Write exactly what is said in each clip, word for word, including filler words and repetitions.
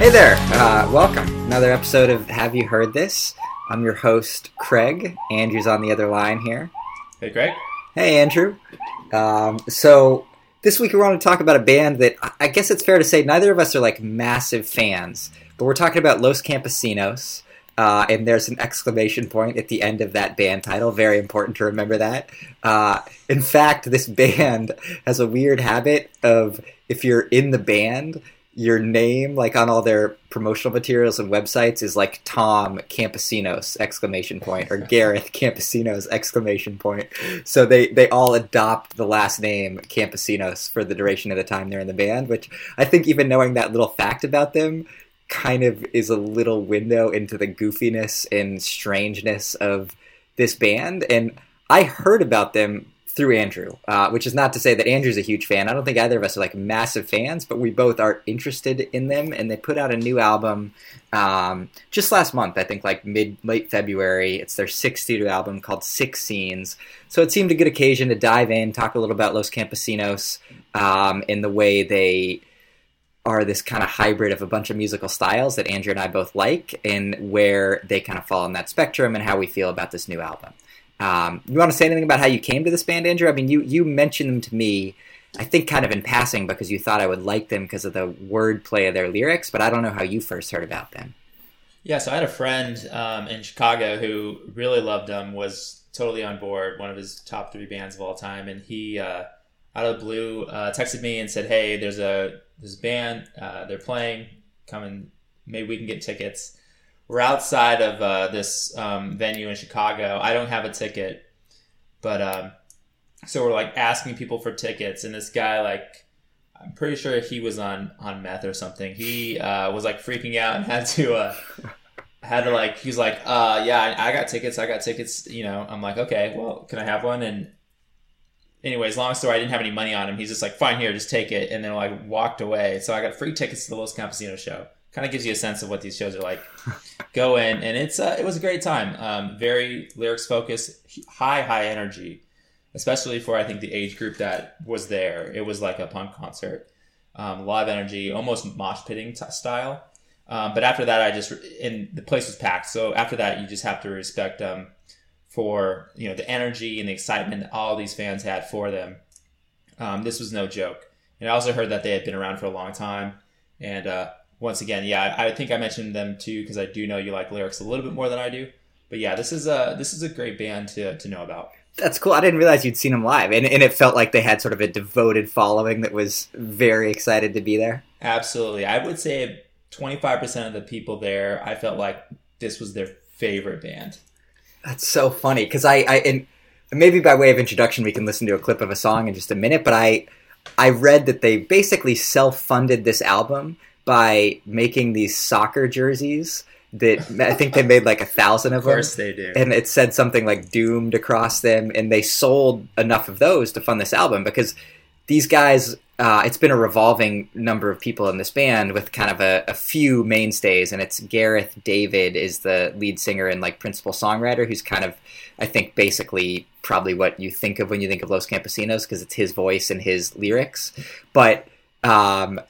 Hey there, uh, welcome. Another episode of Have You Heard This? I'm your host, Craig. Andrew's on the other line here. Hey, Craig. Hey, Andrew. Um, so this week we want to talk about a band that I guess it's fair to say neither of us are like massive fans, but we're talking about Los Campesinos. Uh, and there's an exclamation point at the end of that band title. Very important to remember that. Uh, in fact, this band has a weird habit of, if you're in the band, your name, like on all their promotional materials and websites, is like Tom Campesinos! Exclamation point, or Gareth Campesinos! Exclamation point. So they, they all adopt the last name Campesinos for the duration of the time they're in the band, which I think even knowing that little fact about them kind of is a little window into the goofiness and strangeness of this band. And I heard about them through Andrew, uh, which is not to say that Andrew's a huge fan. I don't think either of us are like massive fans, but we both are interested in them. And they put out a new album um, just last month, I think like mid, late February. It's their sixth studio album called Sick Scenes. So it seemed a good occasion to dive in, talk a little about Los Campesinos um, and the way they are this kind of hybrid of a bunch of musical styles that Andrew and I both like, and where they kind of fall in that spectrum and how we feel about this new album. Um, you want to say anything about how you came to this band, Andrew? I mean, you, you mentioned them to me, I think kind of in passing, because you thought I would like them because of the wordplay of their lyrics, but I don't know how you first heard about them. Yeah, so I had a friend um, in Chicago who really loved them, was totally on board, one of his top three bands of all time, and he, uh, out of the blue, uh, texted me and said, hey, there's a this band, uh, they're playing, come and maybe we can get tickets. We're outside of uh, this um, venue in Chicago. I don't have a ticket, but um, so we're like asking people for tickets. And this guy, like, I'm pretty sure he was on, on meth or something. He uh, was like freaking out and had to, uh, had to like, he was like, uh, yeah, I, I got tickets. I got tickets. You know, I'm like, okay, well, can I have one? And anyways, long story, I didn't have any money on him. He's just like, fine, here, just take it. And then like walked away. So I got free tickets to the Los Campesinos show. Kind of gives you a sense of what these shows are like. Go in, and it's uh, it was a great time. Um, very lyrics focused, high, high energy, especially for, I think, the age group that was there. It was like a punk concert. Um, a lot of energy, almost mosh pitting t- style. Um, but after that, I just, and the place was packed. So after that, you just have to respect them. Um, for, you know, the energy and the excitement that all these fans had for them. Um, this was no joke. And I also heard that they had been around for a long time. And uh, once again, yeah, I, I think I mentioned them too, because I do know you like lyrics a little bit more than I do. But yeah, this is a, this is a great band to, to know about. That's cool. I didn't realize you'd seen them live. And, and it felt like they had sort of a devoted following that was very excited to be there. Absolutely. I would say twenty-five percent of the people there, I felt like this was their favorite band. That's so funny, because I, I and maybe by way of introduction, we can listen to a clip of a song in just a minute, but I I read that they basically self-funded this album by making these soccer jerseys that I think they made like a thousand of them. Of course they do. And it said something like doomed across them, and they sold enough of those to fund this album, because these guys, uh, it's been a revolving number of people in this band with kind of a, a few mainstays, and it's Gareth David is the lead singer and like principal songwriter, who's kind of, I think, basically probably what you think of when you think of Los Campesinos, because it's his voice and his lyrics. But um,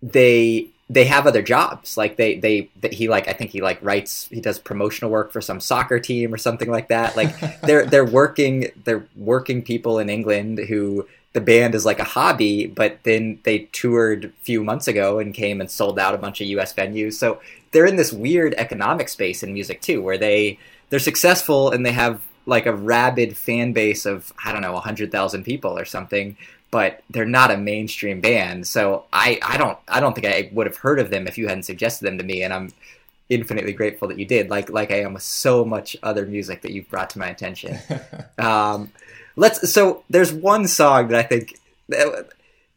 they they have other jobs, like they they that he like I think he like writes, he does promotional work for some soccer team or something like that. Like they're they're working they're working people in England who. The band is like a hobby, but then they toured a few months ago and came and sold out a bunch of U S venues. So they're in this weird economic space in music too, where they, they're successful and they have like a rabid fan base of, I don't know, one hundred thousand people or something, but they're not a mainstream band. So I, I don't I don't think I would have heard of them if you hadn't suggested them to me, and I'm infinitely grateful that you did, like like I am with so much other music that you've brought to my attention. Um Let's. So there's one song that I think the,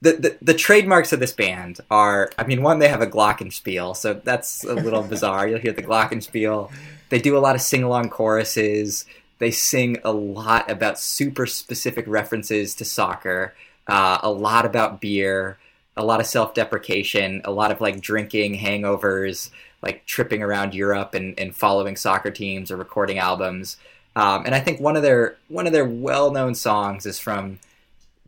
the the trademarks of this band are. I mean, one, they have a glockenspiel, so that's a little bizarre. You'll hear the glockenspiel. They do a lot of sing-along choruses. They sing a lot about super specific references to soccer. Uh, a lot about beer. A lot of self-deprecation. A lot of like drinking, hangovers, like tripping around Europe and, and following soccer teams or recording albums. Um, and I think one of their one of their well-known songs is from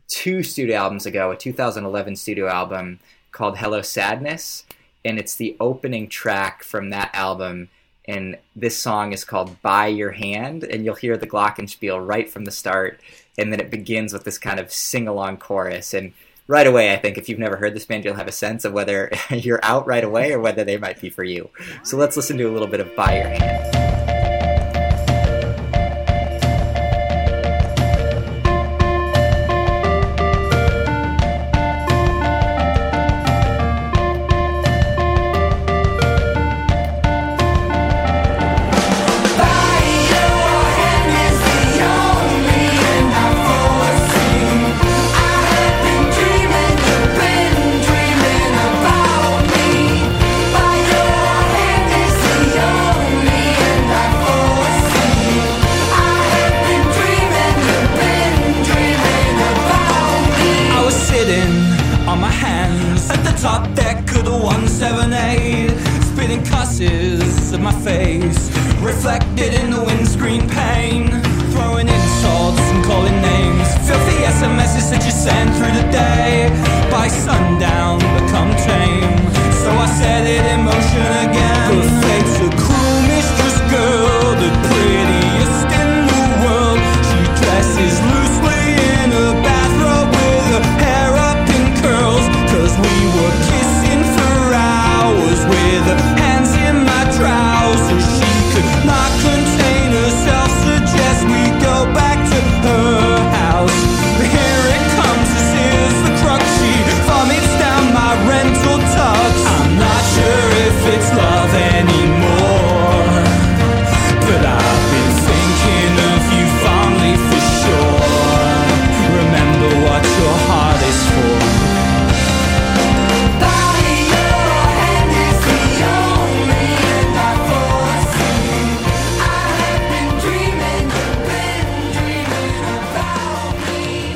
two studio albums ago, a two thousand eleven studio album called Hello Sadness. and it's the opening track from that album. And this song is called By Your Hand, and you'll hear the glockenspiel right from the start. And then it begins with this kind of sing-along chorus. And right away, I think if you've never heard this band, you'll have a sense of whether you're out right away or whether they might be for you. So let's listen to a little bit of By Your Hand.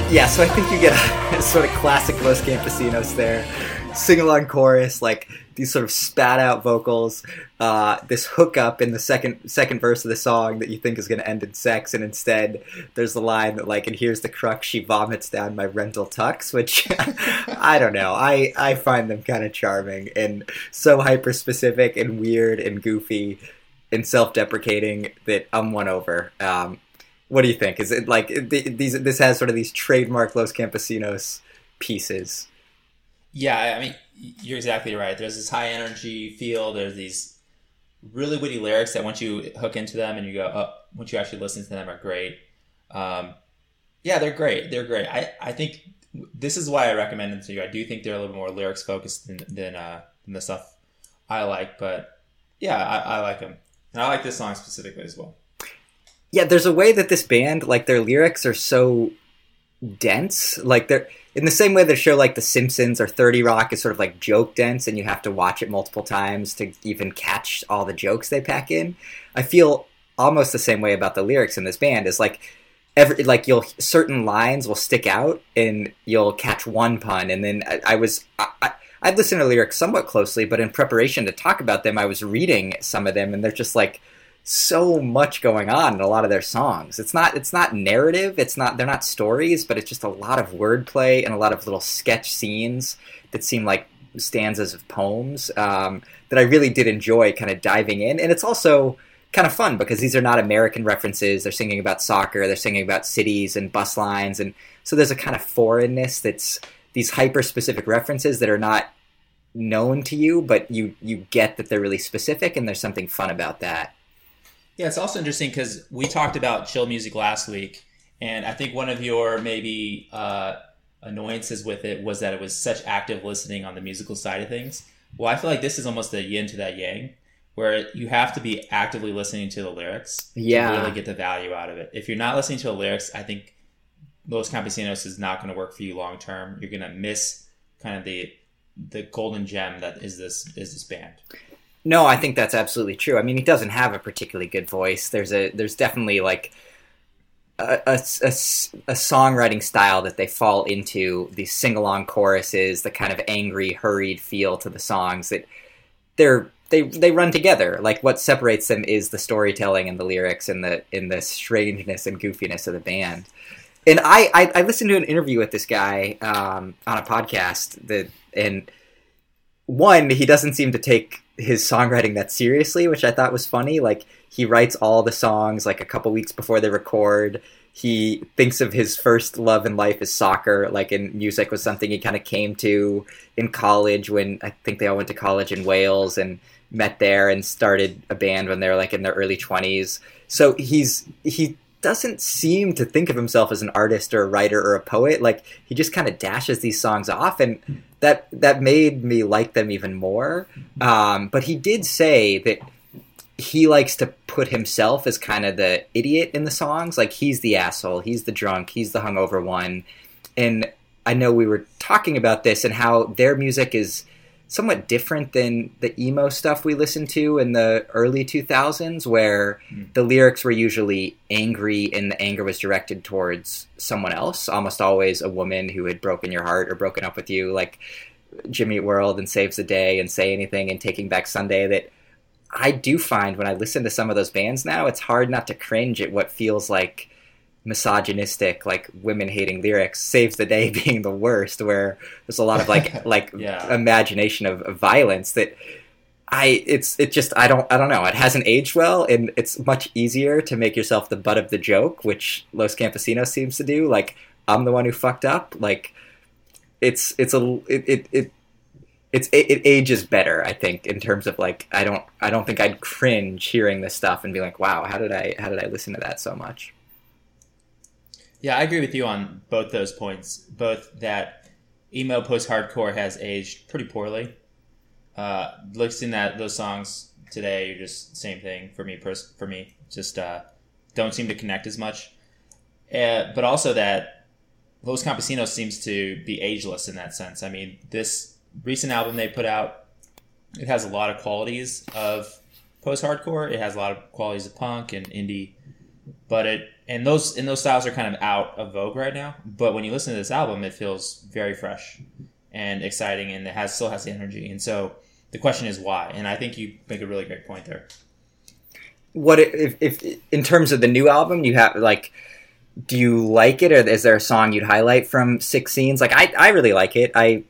Yeah, so I think you get a, a sort of classic Los Campesinos there. Sing-along chorus, like these sort of spat-out vocals, uh, this hookup in the second second verse of the song that you think is going to end in sex, and instead there's the line that like, and here's the crux, she vomits down my rental tux, which I don't know. I, I find them kind of charming and so hyper-specific and weird and goofy and self-deprecating that I'm won over. Um, What do you think? Is it like these? This has sort of these trademark Los Campesinos pieces. Yeah, I mean, you're exactly right. There's this high energy feel. There's these really witty lyrics that once you hook into them and you go, oh, once you actually listen to them, are great. Um, yeah, they're great. They're great. I, I think this is why I recommend them to you. I do think they're a little more lyrics focused than than, uh, than the stuff I like. But yeah, I, I like them, and I like this song specifically as well. Yeah, there's a way that this band, like, their lyrics are so dense. Like, they're in the same way that a show like The Simpsons or thirty rock is sort of like joke dense, and you have to watch it multiple times to even catch all the jokes they pack in. I feel almost the same way about the lyrics in this band. Is like every like you'll certain lines will stick out, and you'll catch one pun. And then I, I was I, I, I've listened to lyrics somewhat closely, but in preparation to talk about them, I was reading some of them, and they're just like. So much going on in a lot of their songs. It's not it's not narrative, it's not they're not stories, but it's just a lot of wordplay and a lot of little sketch scenes that seem like stanzas of poems um, that I really did enjoy kind of diving in. And it's also kind of fun because these are not American references. They're singing about soccer, they're singing about cities and bus lines. And so there's a kind of foreignness that's these hyper-specific references that are not known to you, but you you get that they're really specific and there's something fun about that. Yeah, it's also interesting because we talked about chill music last week, and I think one of your maybe uh, annoyances with it was that it was such active listening on the musical side of things. Well, I feel like this is almost a yin to that yang, where you have to be actively listening to the lyrics yeah. to really get the value out of it. If you're not listening to the lyrics, I think Los Campesinos is not going to work for you long term. You're going to miss kind of the the golden gem that is this is this band. No, I think that's absolutely true. I mean, he doesn't have a particularly good voice. There's a there's definitely like a, a, a, a songwriting style that they fall into, these sing-along choruses, the kind of angry, hurried feel to the songs that they're they they run together. Like what separates them is the storytelling and the lyrics and the in the strangeness and goofiness of the band. And I, I, I listened to an interview with this guy um, on a podcast that and one, he doesn't seem to take his songwriting that seriously, which I thought was funny. Like, he writes all the songs like a couple weeks before they record. He thinks of his first love in life as soccer, like, and music was something he kind of came to in college when I think they all went to college in Wales and met there and started a band when they were like in their early twenties. So he's he doesn't seem to think of himself as an artist or a writer or a poet. Like, he just kind of dashes these songs off, and that that made me like them even more. Um, but he did say that he likes to put himself as kind of the idiot in the songs. Like, he's the asshole, he's the drunk, he's the hungover one. And I know we were talking about this and how their music is somewhat different than the emo stuff we listened to in the early two thousands, where mm. the lyrics were usually angry and the anger was directed towards someone else, almost always a woman who had broken your heart or broken up with you, like Jimmy Eat World and Saves the Day and Say Anything and Taking Back Sunday. That I do find when I listen to some of those bands now, it's hard not to cringe at what feels like misogynistic, like women-hating lyrics, Saves the Day being the worst, where there's a lot of like like yeah. imagination of, of violence that I it's it just I don't I don't know. It hasn't aged well, and it's much easier to make yourself the butt of the joke, which Los Campesinos seems to do. Like, I'm the one who fucked up. Like, it's it's a it it. it It's, it, it ages better, I think, in terms of like, I don't I don't think I'd cringe hearing this stuff and be like, wow, how did I how did I listen to that so much? Yeah, I agree with you on both those points. Both that emo post-hardcore has aged pretty poorly. Uh, listening at those songs today, you're just same thing for me. Pers- for me, just uh, don't seem to connect as much. Uh, but also that Los Campesinos seems to be ageless in that sense. I mean, this recent album they put out, it has a lot of qualities of post-hardcore, it has a lot of qualities of punk and indie, but it and those and those styles are kind of out of vogue right now. But when you listen to this album, it feels very fresh and exciting, and it has still has the energy. And so the question is why, and I think you make a really great point there. What if, if in terms of the new album, you have like, do you like it, or is there a song you'd highlight from Sick Scenes? Like, I, I really like it. I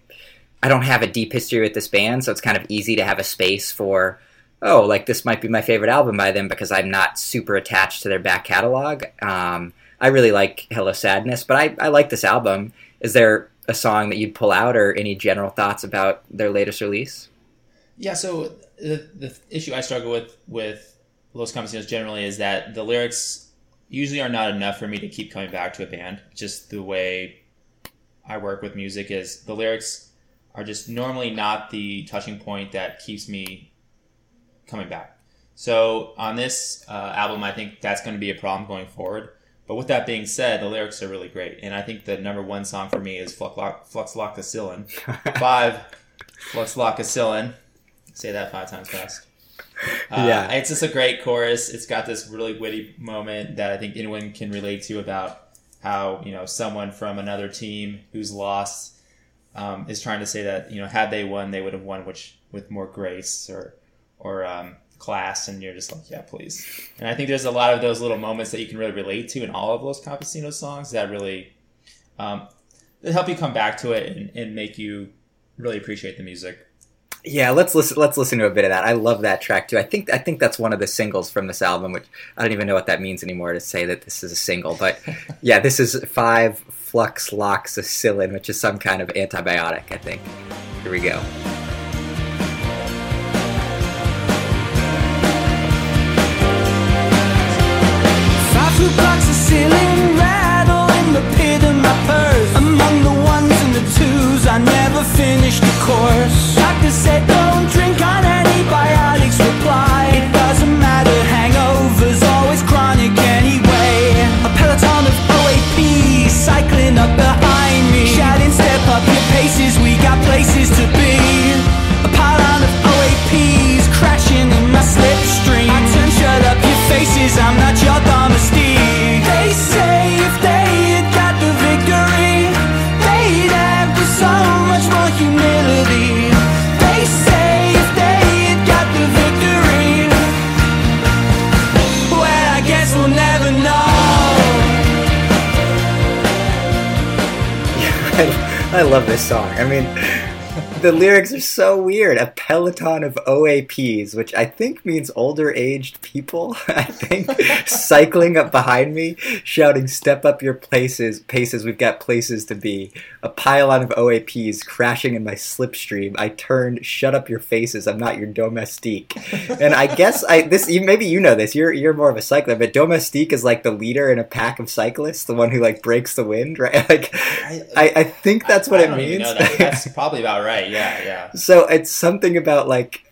I don't have a deep history with this band, so it's kind of easy to have a space for, oh, like, this might be my favorite album by them because I'm not super attached to their back catalog. Um, I really like Hello Sadness, but I, I like this album. Is there a song that you'd pull out, or any general thoughts about their latest release? Yeah, so the, the issue I struggle with with Los Campesinos generally is that the lyrics usually are not enough for me to keep coming back to a band. Just the way I work with music is the lyrics are just normally not the touching point that keeps me coming back. So on this uh, album, I think that's going to be a problem going forward. But with that being said, the lyrics are really great. And I think the number one song for me is Flucloxacillin. Five, Flucloxacillin. Say that five times fast. Uh, yeah. It's just a great chorus. It's got this really witty moment that I think anyone can relate to about how, you know, someone from another team who's lost Um, is trying to say that, you know, had they won, they would have won which with more grace or or um, class, and you're just like, yeah, please. And I think there's a lot of those little moments that you can really relate to in all of Los Campesinos songs that really um, that help you come back to it and, and make you really appreciate the music. Yeah, let's listen. Let's listen to a bit of that. I love that track too. I think I think that's one of the singles from this album, which I don't even know what that means anymore to say that this is a single. But yeah, this is five Flucloxacillin, which is some kind of antibiotic, I think. Here we go. Five Flucloxacillin rattle in the pit of my purse. Among the ones and the twos, I never finished the course. Doctor said don't drink on antibiotics, reply, it doesn't matter, hangovers always chronic anyway. A peloton of O A Ps cycling up behind me, shouting step up your paces, we got places to be. A pylon of O A Ps crashing in my slipstream, I turn shut up your faces, I'm not your domestique. They say if they had got the victory, they'd have with so much more humility. I love this song. I mean, the lyrics are so weird. A peloton of O A Ps, which I think means older aged people, I think, cycling up behind me, shouting, step up your places, paces, we've got places to be. A pylon of O A Ps crashing in my slipstream. I turned, shut up your faces, I'm not your domestique. And I guess I this maybe you know this, you're you're more of a cyclist, but domestique is like the leader in a pack of cyclists, the one who like breaks the wind, right? Like I, I, I think that's what I, I don't it means. Even know that. That's probably about right, yeah, yeah. So it's something about like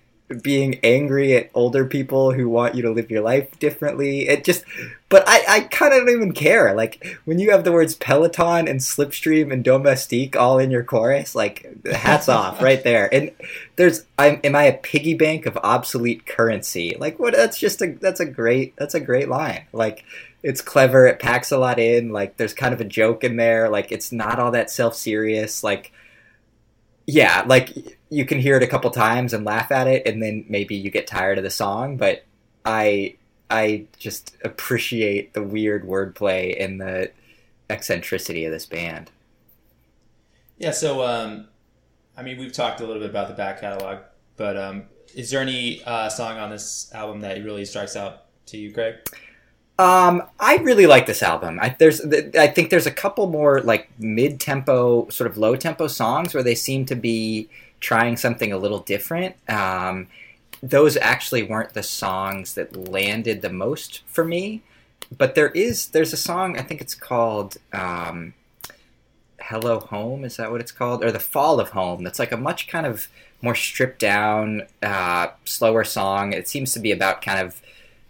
being angry at older people who want you to live your life differently. It just, but I, I kind of don't even care. Like when you have the words peloton and slipstream and domestique all in your chorus, like hats off right there. And there's, I'm, am I a piggy bank of obsolete currency? Like what? That's just a, that's a great, that's a great line. Like it's clever. It packs a lot in. Like there's kind of a joke in there. Like it's not all that self-serious. Like, yeah, like you can hear it a couple times and laugh at it, and then maybe you get tired of the song. But I, I just appreciate the weird wordplay and the eccentricity of this band. Yeah. So, um, I mean, we've talked a little bit about the back catalog, but um, is there any uh, song on this album that really strikes out to you, Greg? Um, I really like this album. I, there's, I think there's a couple more like mid-tempo, sort of low-tempo songs where they seem to be trying something a little different. Um, those actually weren't the songs that landed the most for me, but there is, there's a song, I think it's called, um, Hello Home, is that what it's called? Or The Fall of Home. That's like a much kind of more stripped down, uh, slower song. It seems to be about kind of,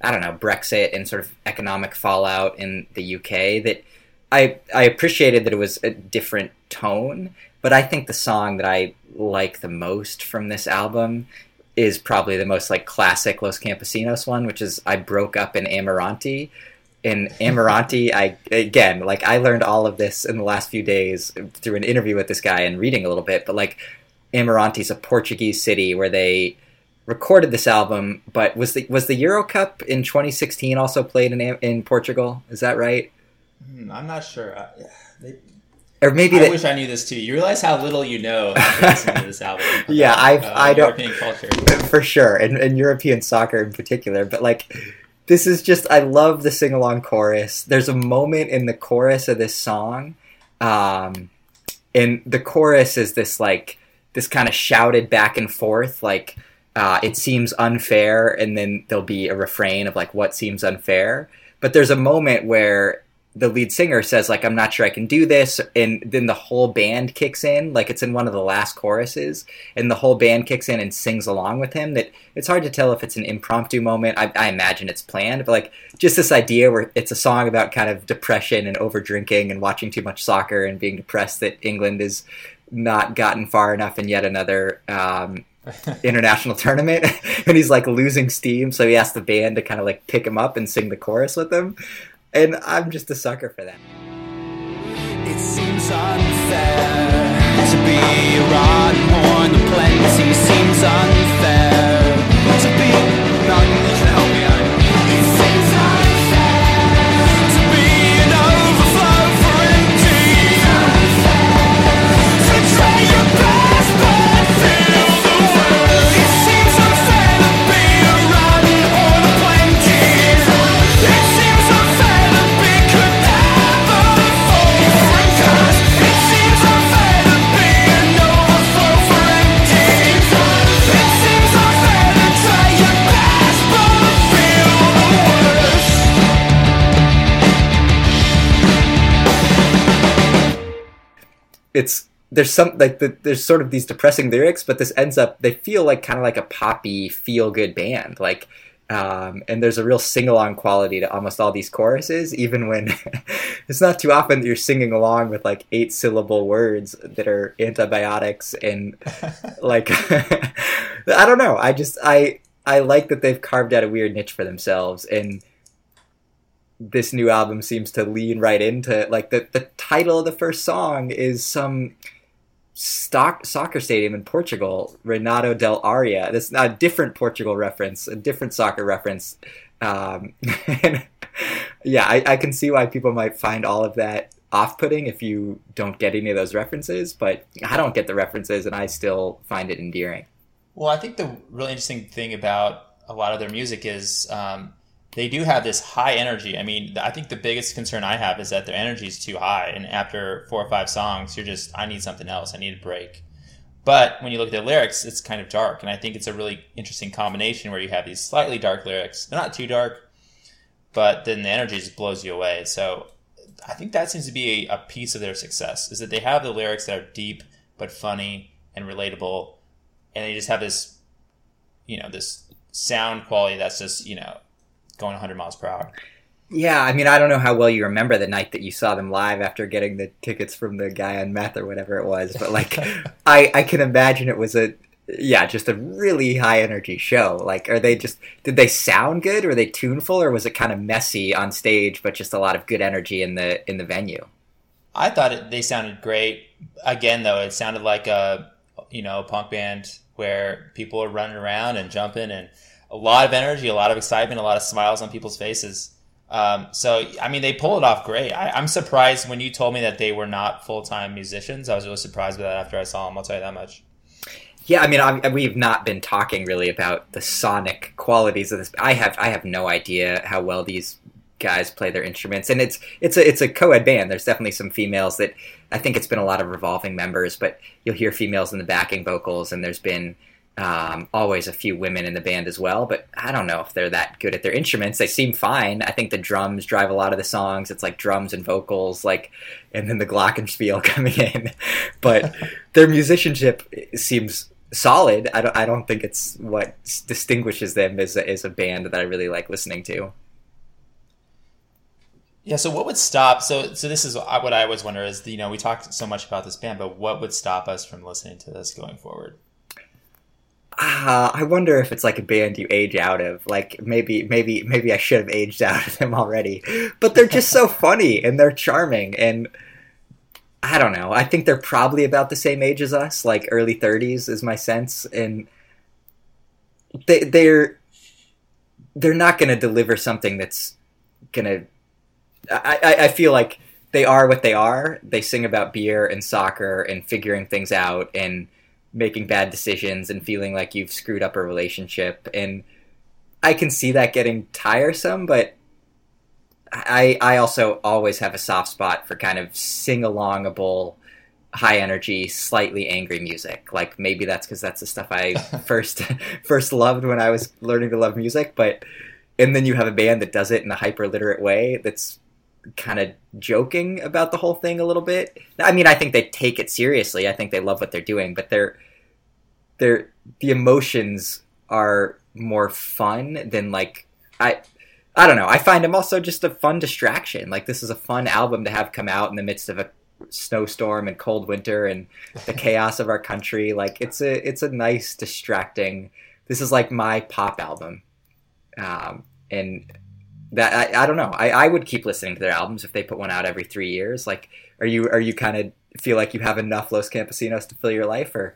I don't know, Brexit and sort of economic fallout in the U K, that I I appreciated that it was a different tone, but I think the song that I like the most from this album is probably the most like classic Los Campesinos one, which is I Broke Up in Amarante. In Amarante, I again, like I learned all of this in the last few days through an interview with this guy and reading a little bit, but like Amarante's a Portuguese city where they recorded this album, but was the was the Euro Cup in twenty sixteen also played in in Portugal? Is that right? I'm not sure. I, they, or maybe I that, wish I knew this too. You realize how little you know after listening to this album. About, yeah, I've, uh, I European don't culture. For sure, and, and European soccer in particular. But like, this is just I love the sing along chorus. There's a moment in the chorus of this song, um, and the chorus is this like this kind of shouted back and forth like. Uh, it seems unfair, and then there'll be a refrain of like what seems unfair. But there's a moment where the lead singer says like, I'm not sure I can do this. And then the whole band kicks in, like it's in one of the last choruses, and the whole band kicks in and sings along with him. That it's hard to tell if it's an impromptu moment. I, I imagine it's planned, but like just this idea where it's a song about kind of depression and over drinking and watching too much soccer and being depressed that England has not gotten far enough in yet another, um, international tournament, and he's like losing steam, so he asked the band to kind of like pick him up and sing the chorus with him, and I'm just a sucker for that. It seems unfair to be a rod on the plenty, seems unfair to be no, you can help me out. It seems unfair to be an overflow for empty, unfair to try your best but feel. It's there's some like the, there's sort of these depressing lyrics, but this ends up they feel like kind of like a poppy feel good band, like um, and there's a real sing along quality to almost all these choruses, even when it's not too often that you're singing along with like eight syllable words that are antibiotics and like I don't know, I just I I like that they've carved out a weird niche for themselves, and this new album seems to lean right into like the, the title of the first song is some stock soccer stadium in Portugal, Renato del Aria. That's not a different Portugal reference, a different soccer reference. Um, and yeah, I, I can see why people might find all of that off-putting if you don't get any of those references, but I don't get the references and I still find it endearing. Well, I think the really interesting thing about a lot of their music is um, they do have this high energy. I mean, I think the biggest concern I have is that their energy is too high. And after four or five songs, you're just, I need something else. I need a break. But when you look at their lyrics, it's kind of dark. And I think it's a really interesting combination where you have these slightly dark lyrics. They're not too dark, but then the energy just blows you away. So I think that seems to be a, a piece of their success, is that they have the lyrics that are deep but funny and relatable. And they just have this, you know, this sound quality that's just, you know, going one hundred miles per hour. Yeah, I mean, I don't know how well you remember the night that you saw them live after getting the tickets from the guy on meth or whatever it was, but like, I, I can imagine it was a, yeah, just a really high energy show. Like, are they just, did they sound good? Were they tuneful, or was it kind of messy on stage, but just a lot of good energy in the in the venue? I thought it, they sounded great. Again, though, it sounded like a, you know, punk band where people are running around and jumping, and a lot of energy, a lot of excitement, a lot of smiles on people's faces. Um, so, I mean, they pull it off great. I, I'm surprised when you told me that they were not full-time musicians. I was really surprised by that after I saw them. I'll tell you that much. Yeah, I mean, I'm, we've not been talking really about the sonic qualities of this. I have I have no idea how well these guys play their instruments. And it's it's a, it's a co-ed band. There's definitely some females that, I think it's been a lot of revolving members, but you'll hear females in the backing vocals, and there's been Um, always a few women in the band as well, but I don't know if they're that good at their instruments. They seem fine. I think the drums drive a lot of the songs. It's like drums and vocals, like, and then the glockenspiel coming in. But their musicianship seems solid. I don't, I don't think it's what distinguishes them as a, as a band that I really like listening to. Yeah. So what would stop? So, so this is what I always wonder is, you know, we talked so much about this band, but what would stop us from listening to this going forward? Uh, I wonder if it's like a band you age out of. Like maybe, maybe, maybe I should have aged out of them already. But they're just so funny and they're charming, and I don't know. I think they're probably about the same age as us, like early thirties is my sense. And they they're they're not going to deliver something that's going to. I, I I feel like they are what they are. They sing about beer and soccer and figuring things out and making bad decisions and feeling like you've screwed up a relationship. And I can see that getting tiresome, but I I also always have a soft spot for kind of sing-alongable, high-energy, slightly angry music. Like, maybe that's because that's the stuff I first first loved when I was learning to love music. But and then you have a band that does it in a hyper-literate way that's kind of joking about the whole thing a little bit. I mean, I think they take it seriously. I think they love what they're doing, but they're, they're, the emotions are more fun than like, I, I don't know. I find them also just a fun distraction. Like, this is a fun album to have come out in the midst of a snowstorm and cold winter and the chaos of our country. Like, it's a, it's a nice distracting, this is like my pop album. Um, and That I, I don't know. I, I would keep listening to their albums if they put one out every three years. Like, are you are you kind of feel like you have enough Los Campesinos to fill your life, or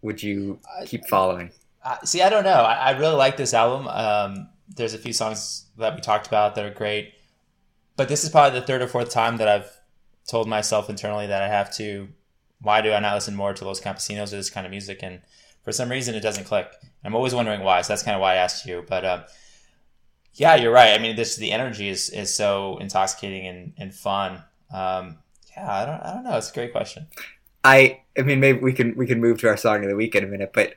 would you keep following? I, I, see, I don't know. I, I really like this album. Um, there's a few songs that we talked about that are great, but this is probably the third or fourth time that I've told myself internally that I have to. Why do I not listen more to Los Campesinos or this kind of music? And for some reason, it doesn't click. I'm always wondering why. So that's kind of why I asked you, but. Um, Yeah, you're right. I mean, this the energy is, is so intoxicating and, and fun. Um, yeah, I don't I don't know. It's a great question. I I mean, maybe we can we can move to our song of the week in a minute. But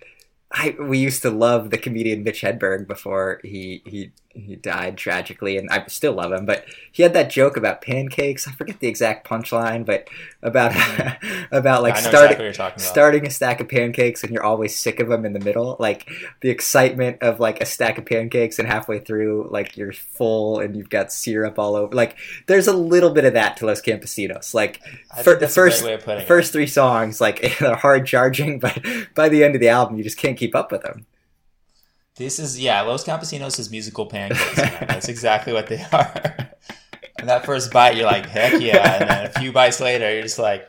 I we used to love the comedian Mitch Hedberg before he he he died tragically, and I still love him. But he had that joke about pancakes. I forget the exact punchline, but about about like starting exactly starting a stack of pancakes and you're always sick of them in the middle. Like the excitement of like a stack of pancakes and halfway through, like you're full and you've got syrup all over. Like there's a little bit of that to Los Campesinos. Like for, the first first it. three songs, like they're hard charging, but by the end of the album, you just can't keep up with them. This is, yeah, Los Campesinos is musical pancakes. Man. That's exactly what they are. And that first bite, you're like, heck yeah. And then a few bites later, you're just like,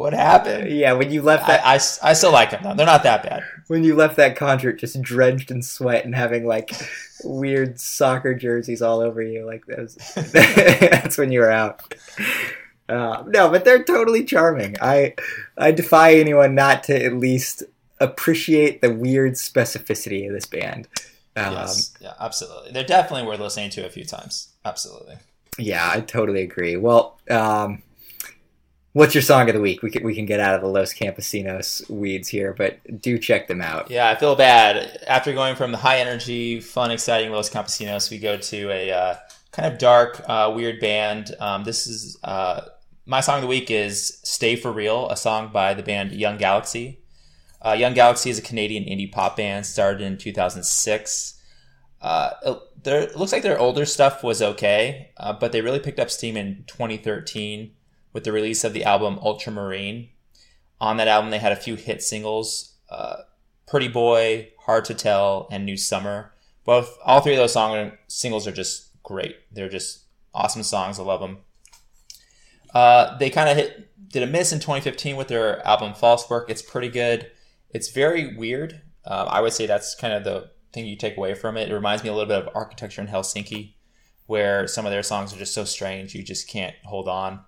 what happened? Yeah, when you left that... I, I, I still like them, though. They're not that bad. When you left that concert just drenched in sweat and having, like, weird soccer jerseys all over you, like, that was... that's when you were out. Uh, no, but they're totally charming. I I defy anyone not to at least appreciate the weird specificity of this band. Um, yes, yeah, absolutely. They're definitely worth listening to a few times. Absolutely. Yeah, I totally agree. Well, um, what's your song of the week? We can, we can get out of the Los Campesinos weeds here, but do check them out. Yeah, I feel bad. After going from the high-energy, fun, exciting Los Campesinos, we go to a uh, kind of dark, uh, weird band. Um, this is... Uh, my song of the week is Stay for Real, a song by the band Young Galaxy. Uh, Young Galaxy is a Canadian indie pop band started in two thousand six. Uh, it, there, it looks like their older stuff was okay, uh, but they really picked up steam in twenty thirteen with the release of the album Ultramarine. On that album, they had a few hit singles, uh, Pretty Boy, Hard to Tell, and New Summer. Both, all three of those song, singles are just great. They're just awesome songs. I love them. Uh, they kind of hit did a miss in twenty fifteen with their album Falsework. It's pretty good. It's very weird. Uh, I would say that's kind of the thing you take away from it. It reminds me a little bit of Architecture in Helsinki, where some of their songs are just so strange you just can't hold on.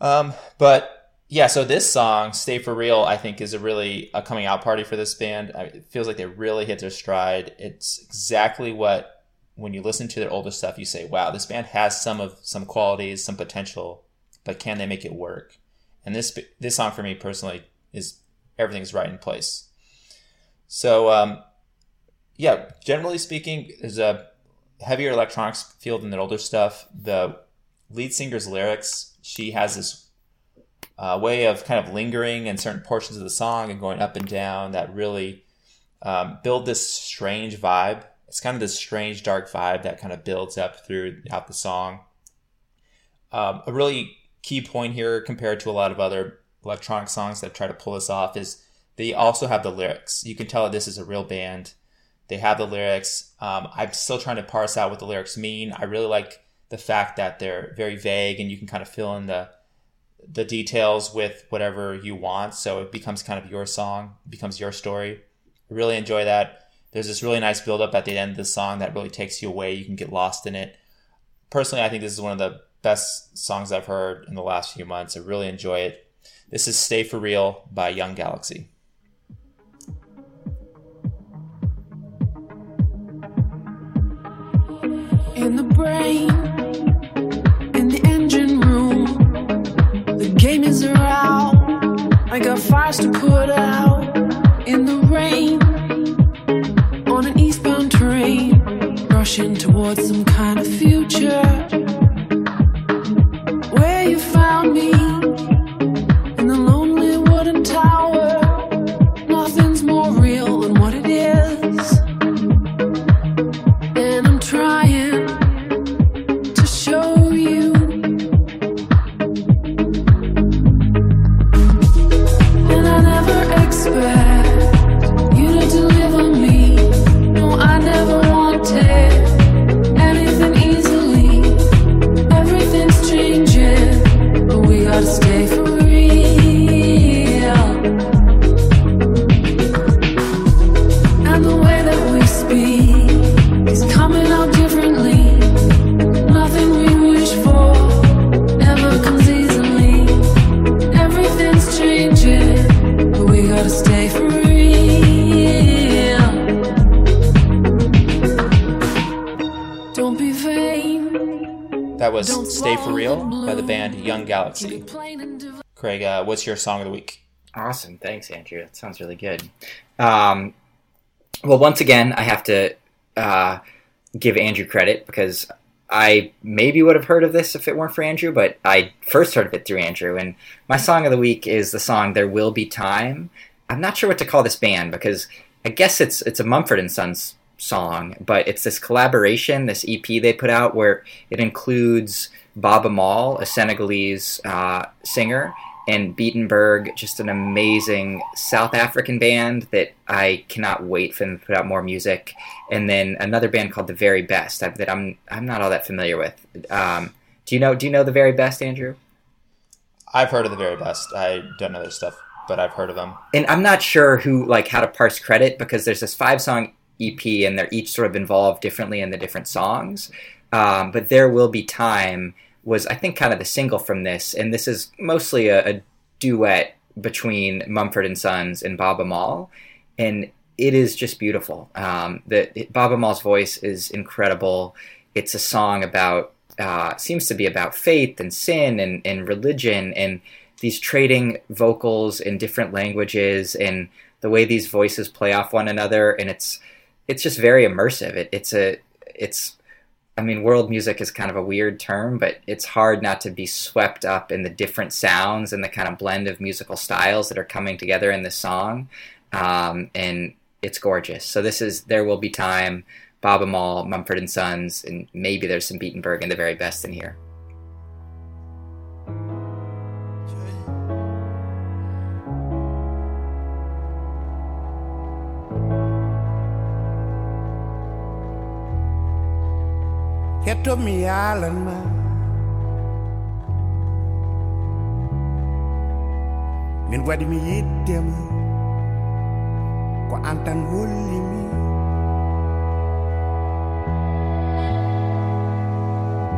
Um, but yeah, so this song, Stay For Real, I think is a really a coming out party for this band. I, it feels like they really hit their stride. It's exactly what, when you listen to their older stuff, you say, wow, this band has some of some qualities, some potential, but can they make it work? And this, this song for me personally is everything's right in place. So, um, yeah, generally speaking, there's a heavier electronics field in their older stuff. The lead singer's lyrics, she has this uh, way of kind of lingering in certain portions of the song and going up and down that really um, build this strange vibe. It's kind of this strange, dark vibe that kind of builds up throughout the song. Um, a really key point here compared to a lot of other electronic songs that try to pull this off is they also have the lyrics. You can tell that this is a real band. They have the lyrics. Um, I'm still trying to parse out what the lyrics mean. I really like the fact that they're very vague and you can kind of fill in the the details with whatever you want. So it becomes kind of your song, becomes your story. I really enjoy that. There's this really nice build up at the end of the song that really takes you away. You can get lost in it. Personally, I think this is one of the best songs I've heard in the last few months. I really enjoy it. This is Stay For Real by Young Galaxy. In the brain, in the engine room, the game is around. I got fires to put out. In the rain, on an eastbound train, rushing towards some kind of future. Where you found me, in the lonely wooden tower. Nothing's more real than what it is. And I'm trying Galaxy. Craig, uh, what's your song of the week? Awesome. Thanks, Andrew. That sounds really good. Um, well, once again, I have to uh, give Andrew credit because I maybe would have heard of this if it weren't for Andrew, but I first heard of it through Andrew. And my song of the week is the song There Will Be Time. I'm not sure what to call this band because I guess it's it's a Mumford and Sons song, but it's this collaboration, this E P they put out where it includes Baaba Maal, a Senegalese uh, singer, and Beatenberg, just an amazing South African band that I cannot wait for them to put out more music. And then another band called The Very Best that I'm I'm not all that familiar with. Um, do you know Do you know The Very Best, Andrew? I've heard of The Very Best. I don't know their stuff, but I've heard of them. And I'm not sure who like how to parse credit because there's this five song E P and they're each sort of involved differently in the different songs. Um, but There Will Be Time was, I think, kind of the single from this. And this is mostly a, a duet between Mumford and Sons and Baaba Maal. And it is just beautiful. Um, the, it, Baaba Maal's voice is incredible. It's a song about, uh, seems to be about faith and sin and, and religion and these trading vocals in different languages and the way these voices play off one another. And it's, it's just very immersive. It, it's a, it's, I mean, world music is kind of a weird term, but it's hard not to be swept up in the different sounds and the kind of blend of musical styles that are coming together in this song. Um, and it's gorgeous. So this is There Will Be Time, Baaba Maal, Mumford and Sons, and maybe there's some Beatenberg and The Very Best in here. Get to me island, man. Then where do me eat them? Go antan holy me.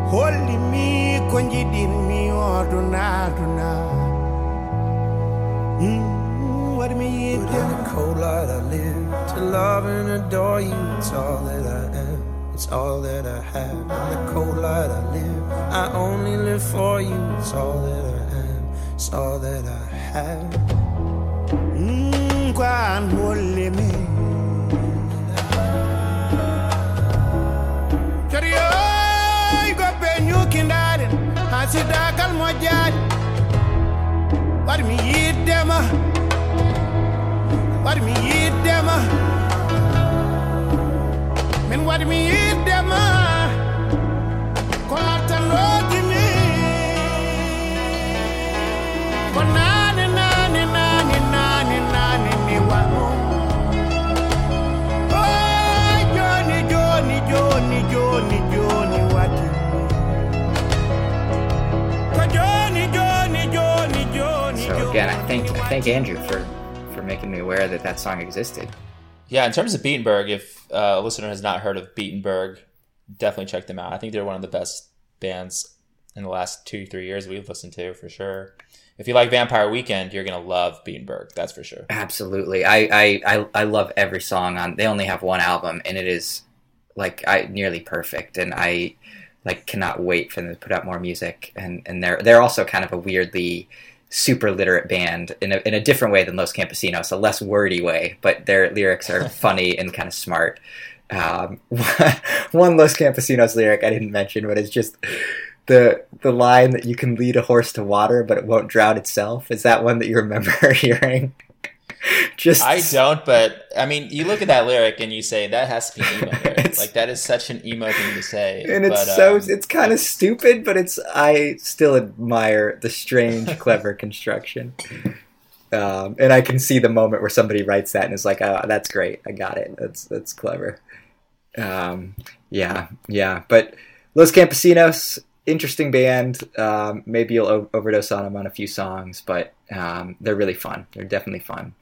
Holy me, konji di me, oh, do na, do na. Mm, where do me eat them? In the cold light I live, to love and adore you, it's all that I am. It's all that I have. In the cold light I live. I only live for you. It's all that I am. It's all that I have. Mmm, Quan holy me. Cheerio, go pay new kindarin. Hasida kalmo jadi. What me eat them? What me eat them? Men what me eat them ah Caught and road in me Banana nani nani nani nani me Oh Johnny Johnny Johnny Johnny Johnny what Johnny Johnny Johnny Johnny So again I thank I thank Andrew for, for making me aware that that song existed. Yeah, in terms of Beatenberg, if uh, a listener has not heard of Beatenberg, definitely check them out. I think they're one of the best bands in the last two, three years we've listened to, for sure. If you like Vampire Weekend, you're going to love Beatenberg, that's for sure. Absolutely. I, I, I, I love every song on. They only have one album, and it is like I nearly perfect, and I like cannot wait for them to put out more music. And, and they're they're also kind of a weirdly super literate band in a, in a different way than Los Campesinos, a less wordy way, but their lyrics are funny and kind of smart. Um, one Los Campesinos lyric I didn't mention, but it's just the the line that you can lead a horse to water, but it won't drown itself. Is that one that you remember hearing? Just I don't, but I mean, you look at that lyric and you say that has to be an emo lyric. Like that is such an emo thing to say, and it's but, so um, it's kind of stupid, but it's I still admire the strange, clever construction. Um, and I can see the moment where somebody writes that and is like, "Oh, that's great! I got it. That's that's clever." Um, yeah, yeah. But Los Campesinos, interesting band. Um, maybe you'll o- overdose on them on a few songs, but um, they're really fun. They're definitely fun.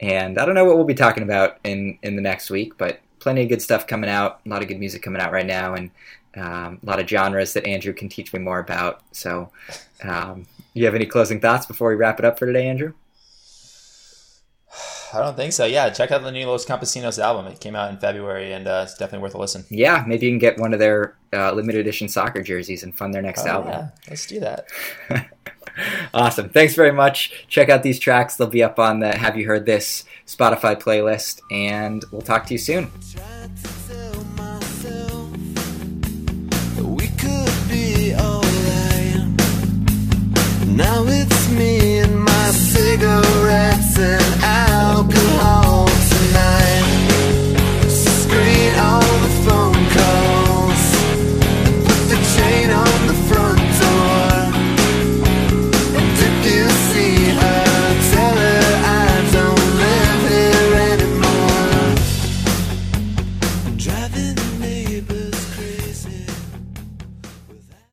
And I don't know what we'll be talking about in, in the next week, but plenty of good stuff coming out, a lot of good music coming out right now, and um, a lot of genres that Andrew can teach me more about. So um, you have any closing thoughts before we wrap it up for today, Andrew? I don't think so. Yeah, check out the new Los Campesinos album. It came out in February, and uh, it's definitely worth a listen. Yeah, maybe you can get one of their uh, limited edition soccer jerseys and fund their next oh, album. Yeah, let's do that. Awesome. Thanks very much. Check out these tracks. They'll be up on the Have You Heard This Spotify playlist, and we'll talk to you soon.